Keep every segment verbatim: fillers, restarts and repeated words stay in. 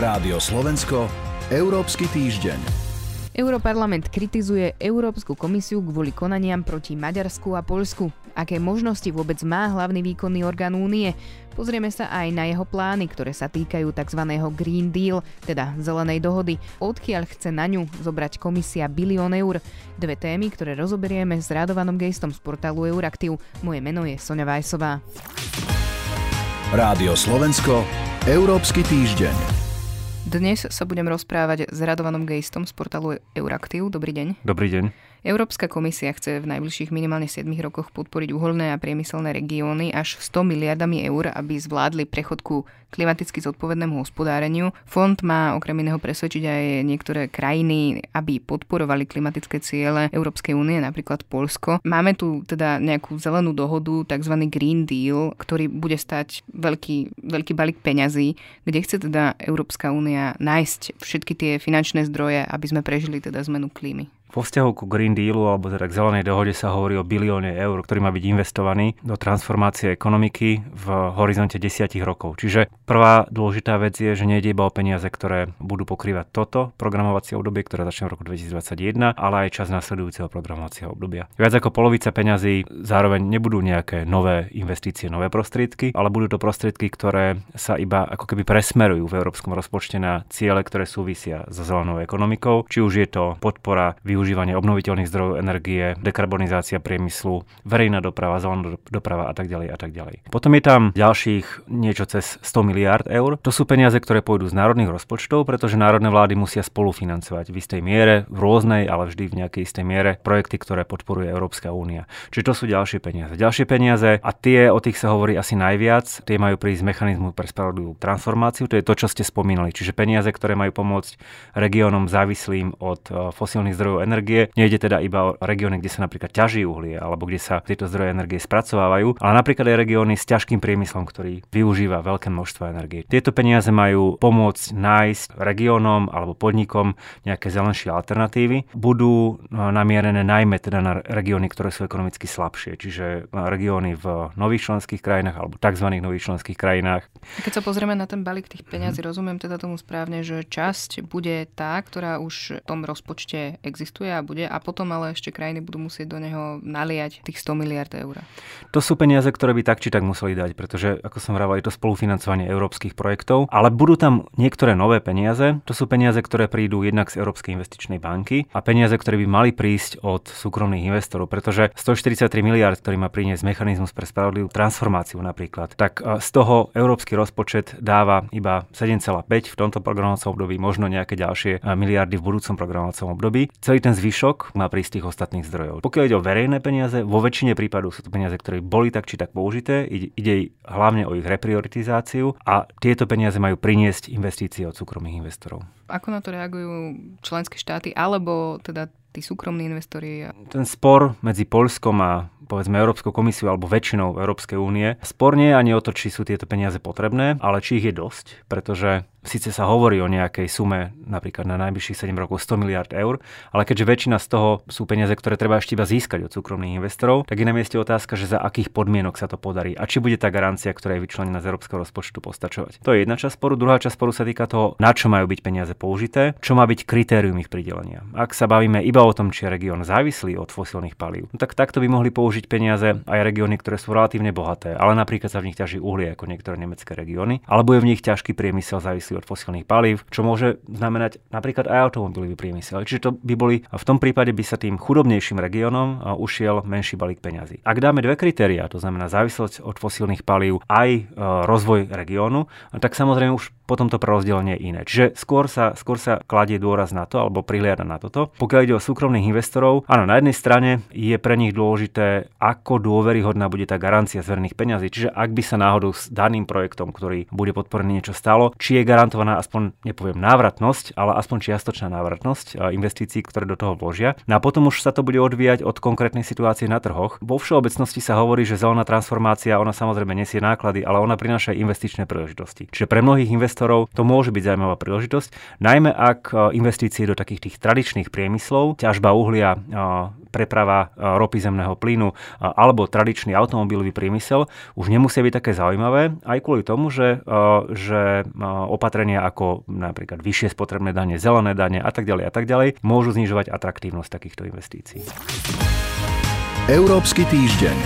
Rádio Slovensko, Európsky týždeň. Europarlament kritizuje Európsku komisiu kvôli konaniam proti Maďarsku a Poľsku. Aké možnosti vôbec má hlavný výkonný orgán únie? Pozrieme sa aj na jeho plány, ktoré sa týkajú tzv. Green Deal, teda zelenej dohody. Odkiaľ chce na ňu zobrať komisia bilión eur? Dve témy, ktoré rozoberieme s Radovanom Geistom z portálu EurActiv. Moje meno je Soňa Vajsová. Rádio Slovensko, Európsky týždeň. Dnes sa budem rozprávať s Radovanom Geistom z portálu EurActiv. Dobrý deň. Dobrý deň. Európska komisia chce v najbližších minimálne siedmich rokoch podporiť uholné a priemyselné regióny až sto miliardami eur, aby zvládli prechod ku klimaticky zodpovednému hospodáreniu. Fond má okrem iného presvedčiť aj niektoré krajiny, aby podporovali klimatické ciele Európskej únie, napríklad Poľsko. Máme tu teda nejakú zelenú dohodu, tzv. Green Deal, ktorý bude stať veľký, veľký balík peňazí, kde chce teda Európska únia nájsť všetky tie finančné zdroje, aby sme prežili teda zmenu klímy. Vo vzťahu ku Green Dealu, alebo teda k zelenej dohode sa hovorí o bilióne eur, ktorý má byť investovaný do transformácie ekonomiky v horizonte desať rokov. Čiže prvá dôležitá vec je, že nejde iba o peniaze, ktoré budú pokrývať toto programovacie obdobie, ktoré začne v roku dvetisícdvadsaťjeden, ale aj čas nasledujúceho programovacieho obdobia. Viac ako polovica peňazí zároveň nebudú nejaké nové investície, nové prostriedky, ale budú to prostriedky, ktoré sa iba ako keby presmerujú v európskom rozpočte na ciele, ktoré súvisia so zelenou ekonomikou, či už je to podpora využívanie obnoviteľných zdrojov energie, dekarbonizácia priemyslu, verejná doprava, zelená doprava a tak ďalej a tak ďalej. Potom je tam ďalších niečo cez sto miliárd eur. To sú peniaze, ktoré pôjdu z národných rozpočtov, pretože národné vlády musia spolufinancovať v istej miere, v rôznej, ale vždy v nejakej istej miere projekty, ktoré podporuje Európska únia. Čiže to sú ďalšie peniaze. Ďalšie peniaze a tie, o tých sa hovorí asi najviac, tie majú prísť z mechanizmu pre spravodlivú transformáciu, to je to, čo ste spomínali. Čiže peniaze, ktoré majú pomôcť regiónom závislým od fosílnych zdrojov energie. Nejde teda iba o regióny, kde sa napríklad ťaží uhlie alebo kde sa tieto zdroje energie spracovávajú, ale napríklad aj regióny s ťažkým priemyslom, ktorý využíva veľké množstvo energie. Tieto peniaze majú pomôcť nájsť regiónom alebo podnikom nejaké zelenšie alternatívy. Budú namierené najmä teda na regióny, ktoré sú ekonomicky slabšie, čiže regióny v nových členských krajinách alebo tzv. Nových členských krajinách. A keď sa pozrieme na ten balík tých peňazí, rozumiem teda tomu správne, že časť bude tá, ktorá už v tom rozpočte existuje a bude, a potom ale ešte krajiny budú musieť do neho naliať tých sto miliárd eur. To sú peniaze, ktoré by tak či tak museli dať, pretože, ako som vraval, je to spolufinancovanie európskych projektov, ale budú tam niektoré nové peniaze. To sú peniaze, ktoré prídu jednak z Európskej investičnej banky a peniaze, ktoré by mali prísť od súkromných investorov, pretože stoštyridsaťtri miliárd, ktorý má priniesť mechanizmus pre spravodlivú transformáciu napríklad, tak z toho európsky rozpočet dáva iba sedem celá päť v tomto programovacom období, možno nejaké ďalšie miliardy v budúcom programovacom období. Celý ten zvyšok má prísť z tých ostatných zdrojov. Pokiaľ ide o verejné peniaze, vo väčšine prípadov sú to peniaze, ktoré boli tak či tak použité, ide, ide hlavne o ich reprioritizáciu a tieto peniaze majú priniesť investície od súkromných investorov. Ako na to reagujú členské štáty alebo teda tí súkromní investori? Ten spor medzi Poľskom a povedzme Európskou komisiu alebo väčšinou Európskej únie. Spor nie je ani o to, či sú tieto peniaze potrebné, ale či ich je dosť, pretože síce sa hovorí o nejakej sume napríklad na najbližších sedem rokov sto miliárd eur, ale keďže väčšina z toho sú peniaze, ktoré treba ešte iba získať od súkromných investorov, tak je na mieste otázka, že za akých podmienok sa to podarí a či bude tá garancia, ktorá je vyčlenená z európskeho rozpočtu, postačovať. To je jedna časť sporu, druhá časť sporu sa týka toho, na čo majú byť peniaze použité, čo má byť kritérium ich pridelenia. Ak sa bavíme iba o tom, či je región závislý od fosílnych palív, no tak takto by mohli použiť peniaze aj regióny, ktoré sú relatívne bohaté, ale napríklad sa v nich ťaží uhlie ako niektoré nemecké regióny, alebo je v nich ťažký priemysel závislý od fosílnych palív, čo môže znamenať napríklad aj automobilový priemysel. Čiže to by boli, v tom prípade by sa tým chudobnejším regiónom ušiel menší balík peňazí. Ak dáme dve kritériá, to znamená závislosť od fosílnych palív aj rozvoj regiónu, tak samozrejme už potom to prerozdelenie je iné. Čiže skôr sa, skôr sa kladie dôraz na to alebo prihliada na toto. Pokiaľ ide o súkromných investorov, áno, na jednej strane je pre nich dôležité, ako dôveryhodná bude tá garancia zverných peňazí. Čiže ak by sa náhodou s daným projektom, ktorý bude podporený, niečo stalo, či je garantovaná aspoň, nepoviem návratnosť, ale aspoň čiastočná návratnosť investícií, ktoré do toho vložia. No a potom už sa to bude odvíjať od konkrétnej situácie na trhoch. Vo všeobecnosti sa hovorí, že zelená transformácia, ona samozrejme nesie náklady, ale ona prináša investičné príležitosti. Čiže pre mnohých investorov investorov to môže byť zaujímavá príležitosť, najmä ak investície do takých tých tradičných priemyslov, ťažba uhlia, preprava ropy, zemného plynu alebo tradičný automobilový priemysel už nemusia byť také zaujímavé aj kvôli tomu, že, že opatrenia ako napríklad vyššie spotrebné dane, zelené dane a tak ďalej a tak ďalej môžu znižovať atraktívnosť takýchto investícií. Európsky týždeň.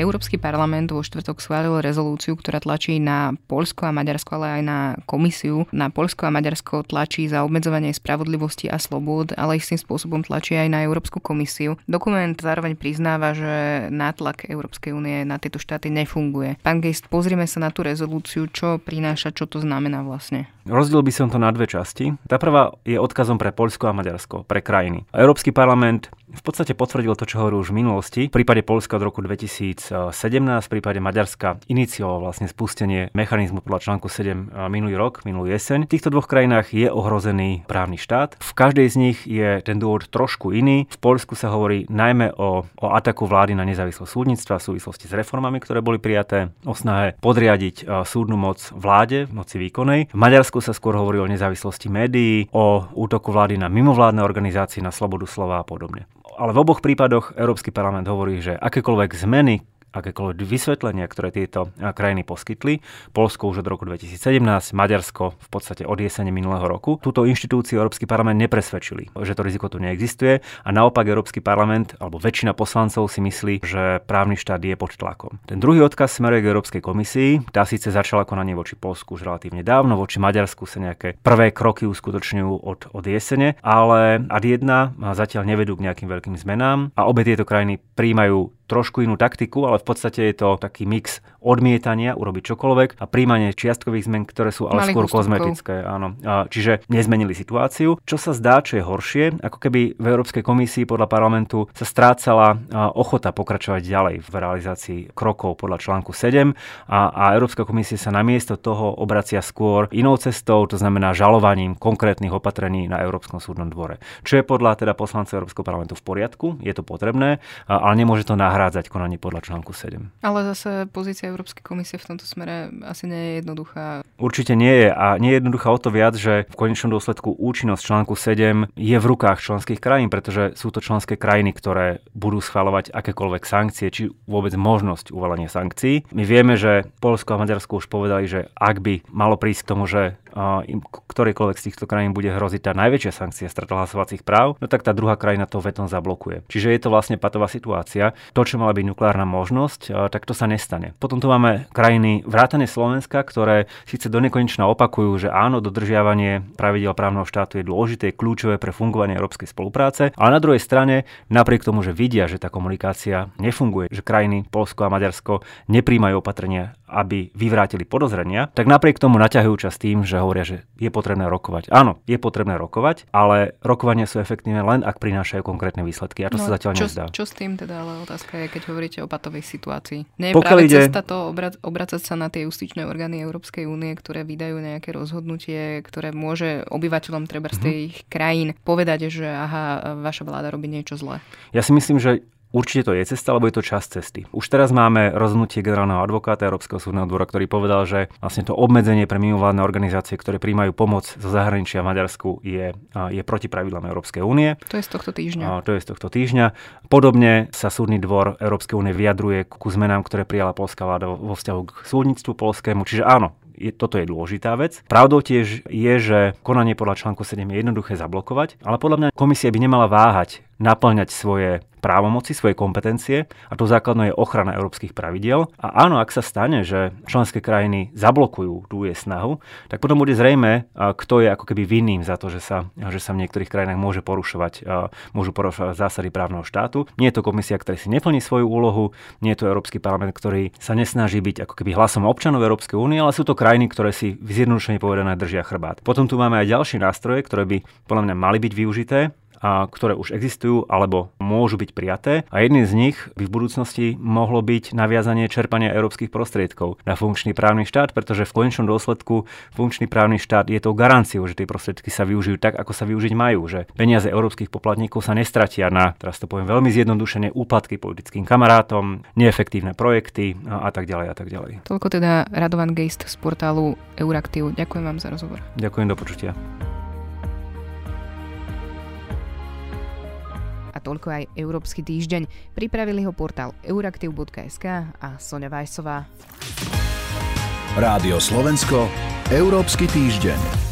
Európsky parlament vo štvrtok schválil rezolúciu, ktorá tlačí na Poľsko a Maďarsko, ale aj na komisiu. Na Poľsko a Maďarsko tlačí za obmedzovanie spravodlivosti a slobôd, ale istým spôsobom tlačí aj na Európsku komisiu. Dokument zároveň priznáva, že nátlak Európskej únie na tieto štáty nefunguje. Pán Geist, pozrime sa na tú rezolúciu, čo prináša, čo to znamená vlastne. Rozdiel by som to na dve časti. Tá prvá je odkazom pre Poľsko a Maďarsko, pre krajiny. Európsky parlament v podstate potvrdil to, čo hovoril už v minulosti. V prípade Poľska od roku dvetisícsedemnásť, v prípade Maďarska inicioval vlastne spustenie mechanizmu podľa článku sedem minulý rok, minulú jeseň. V týchto dvoch krajinách je ohrozený právny štát. V každej z nich je ten dôvod trošku iný. V Poľsku sa hovorí najmä o, o ataku vlády na nezávislosť súdnictva v súvislosti s reformami, ktoré boli prijaté, o snahe podriadiť súdnu moc vláde, moci výkonnej. V Maďarsku sa skôr hovorí o nezávislosti médií, o útoku vlády na mimovládne organizácie, na slobodu slova a podobne. Ale v oboch prípadoch Európsky parlament hovorí, že akékoľvek zmeny, akékoľvek vysvetlenia, ktoré tieto krajiny poskytli, Poľsko už od roku dvetisícsedemnásť, Maďarsko v podstate od jesene minulého roku, túto inštitúciu Európsky parlament nepresvedčili, že to riziko tu neexistuje a naopak Európsky parlament alebo väčšina poslancov si myslí, že právny štát je pod tlakom. Ten druhý odkaz smeruje k Európskej komisii, tá síce začala konanie voči Poľsku už relatívne dávno, voči Maďarsku sa nejaké prvé kroky uskutočňujú od, od jesene, ale ad jedna zatiaľ nevedú k nejakým veľkým zmenám a obe tieto krajiny prijímajú trošku inú taktiku, ale v podstate je to taký mix odmietania, urobiť čokoľvek a príjmanie čiastkových zmen, ktoré sú ale malých skôr ústupkov. Kozmetické. Áno. A čiže nezmenili situáciu. Čo sa zdá, čo je horšie, ako keby v Európskej komisii podľa parlamentu sa strácala ochota pokračovať ďalej v realizácii krokov podľa článku sedem a, a Európska komisia sa namiesto toho obracia skôr inou cestou, to znamená žalovaním konkrétnych opatrení na Európskom súdnom dvore. Čo je podľa teda poslancov Európskeho parlamentu v poriadku, je to potrebné, ale nemôže to nahradiť konanie podľa článku sedem. Ale zase pozícia Európskej komisie v tomto smere asi nie je jednoduchá. Určite nie je a nie je jednoduchá o to viac, že v konečnom dôsledku účinnosť článku sedem je v rukách členských krajín, pretože sú to členské krajiny, ktoré budú schvaľovať akékoľvek sankcie, či vôbec možnosť uvalenia sankcií. My vieme, že Poľsko a Maďarsko už povedali, že ak by malo prísť k tomu, že im ktorejkoľvek z týchto krajín bude hroziť tá najväčšia sankcia strata hlasovacích práv, no tak tá druhá krajina to vetom zablokuje. Čiže je to vlastne patová situácia. To, čo mala byť nukleárna možnosť, tak to sa nestane. Potom tu máme krajiny vrátane Slovenska, ktoré síce donekonečna opakujú, že áno, dodržiavanie pravidiel právneho štátu je dôležité, je kľúčové pre fungovanie európskej spolupráce, ale na druhej strane napriek tomu, že vidia, že tá komunikácia nefunguje, že krajiny Poľsko a Maďarsko nepríjmajú opatrenia, aby vyvrátili podozrenia, tak napriek tomu naťahujú čas tým, že hovoria, že je potrebné rokovať. Áno, je potrebné rokovať, ale rokovania sú efektívne len ak prinášajú konkrétne výsledky. A to no, sa zatiaľ čo, nezdá. Čo s tým teda, ale otázka je, keď hovoríte o patovej situácii. Nie je pokiaľ práve ide... cesta to obracať sa na tie justičné orgány Európskej únie, ktoré vydajú nejaké rozhodnutie, ktoré môže obyvateľom treba z tých mm-hmm. krajín povedať, že aha, vaša vláda robí niečo zlé. Ja si myslím, že určite to je cesta, lebo je to časť cesty. Už teraz máme rozhodnutie generálneho advokáta Európskeho súdneho dvora, ktorý povedal, že vlastne to obmedzenie pre mimovládne organizácie, ktoré prijímajú pomoc zo zahraničia v Maďarsku, je, je proti pravidlám Európskej únie. To je z tohto týždňa. A to je z tohto týždňa. Podobne sa súdny dvor Európskej únie vyjadruje ku zmenám, ktoré prijala poľská vláda vo vzťahu k súdnictvu poľskému. Čiže áno, je, toto je dôležitá vec. Pravdou tiež je, že konanie podľa článku sedem je jednoduché zablokovať, ale podľa mňa komisia by nemala váhať napĺňať svoje právomoci, svoje kompetencie a to základné je ochrana európskych pravidiel. A áno, ak sa stane, že členské krajiny zablokujú tú jej snahu, tak potom bude zrejme, kto je ako keby vinným za to, že sa, že sa v niektorých krajinách môže porušovať, môžu porušovať zásady právneho štátu. Nie je to komisia, ktorá si neplní svoju úlohu, nie je to Európsky parlament, ktorý sa nesnaží byť ako keby hlasom občanov Európskej únie, ale sú to krajiny, ktoré si zjednodušene povedané držia chrbát. Potom tu máme aj ďalšie nástroje, ktoré by podľa mňa mali byť využité a ktoré už existujú alebo môžu byť prijaté. A jedným z nich by v budúcnosti mohlo byť naviazanie čerpania európskych prostriedkov na funkčný právny štát, pretože v konečnom dôsledku funkčný právny štát je tou garanciou, že tie prostriedky sa využijú tak, ako sa využiť majú, že peniaze európskych poplatníkov sa nestratia na, teraz to poviem veľmi zjednodušene, úplatky politickým kamarátom, neefektívne projekty a, a tak ďalej a tak ďalej. Toľko teda Radovan Geist z portálu EurActiv. Ďakujem vám za rozhovor. Ďakujem, do počutia. Toľko aj Európsky týždeň. Pripravili ho portál euractiv bodka es ká a Soňa Vajsová. Rádio Slovensko, Európsky týždeň.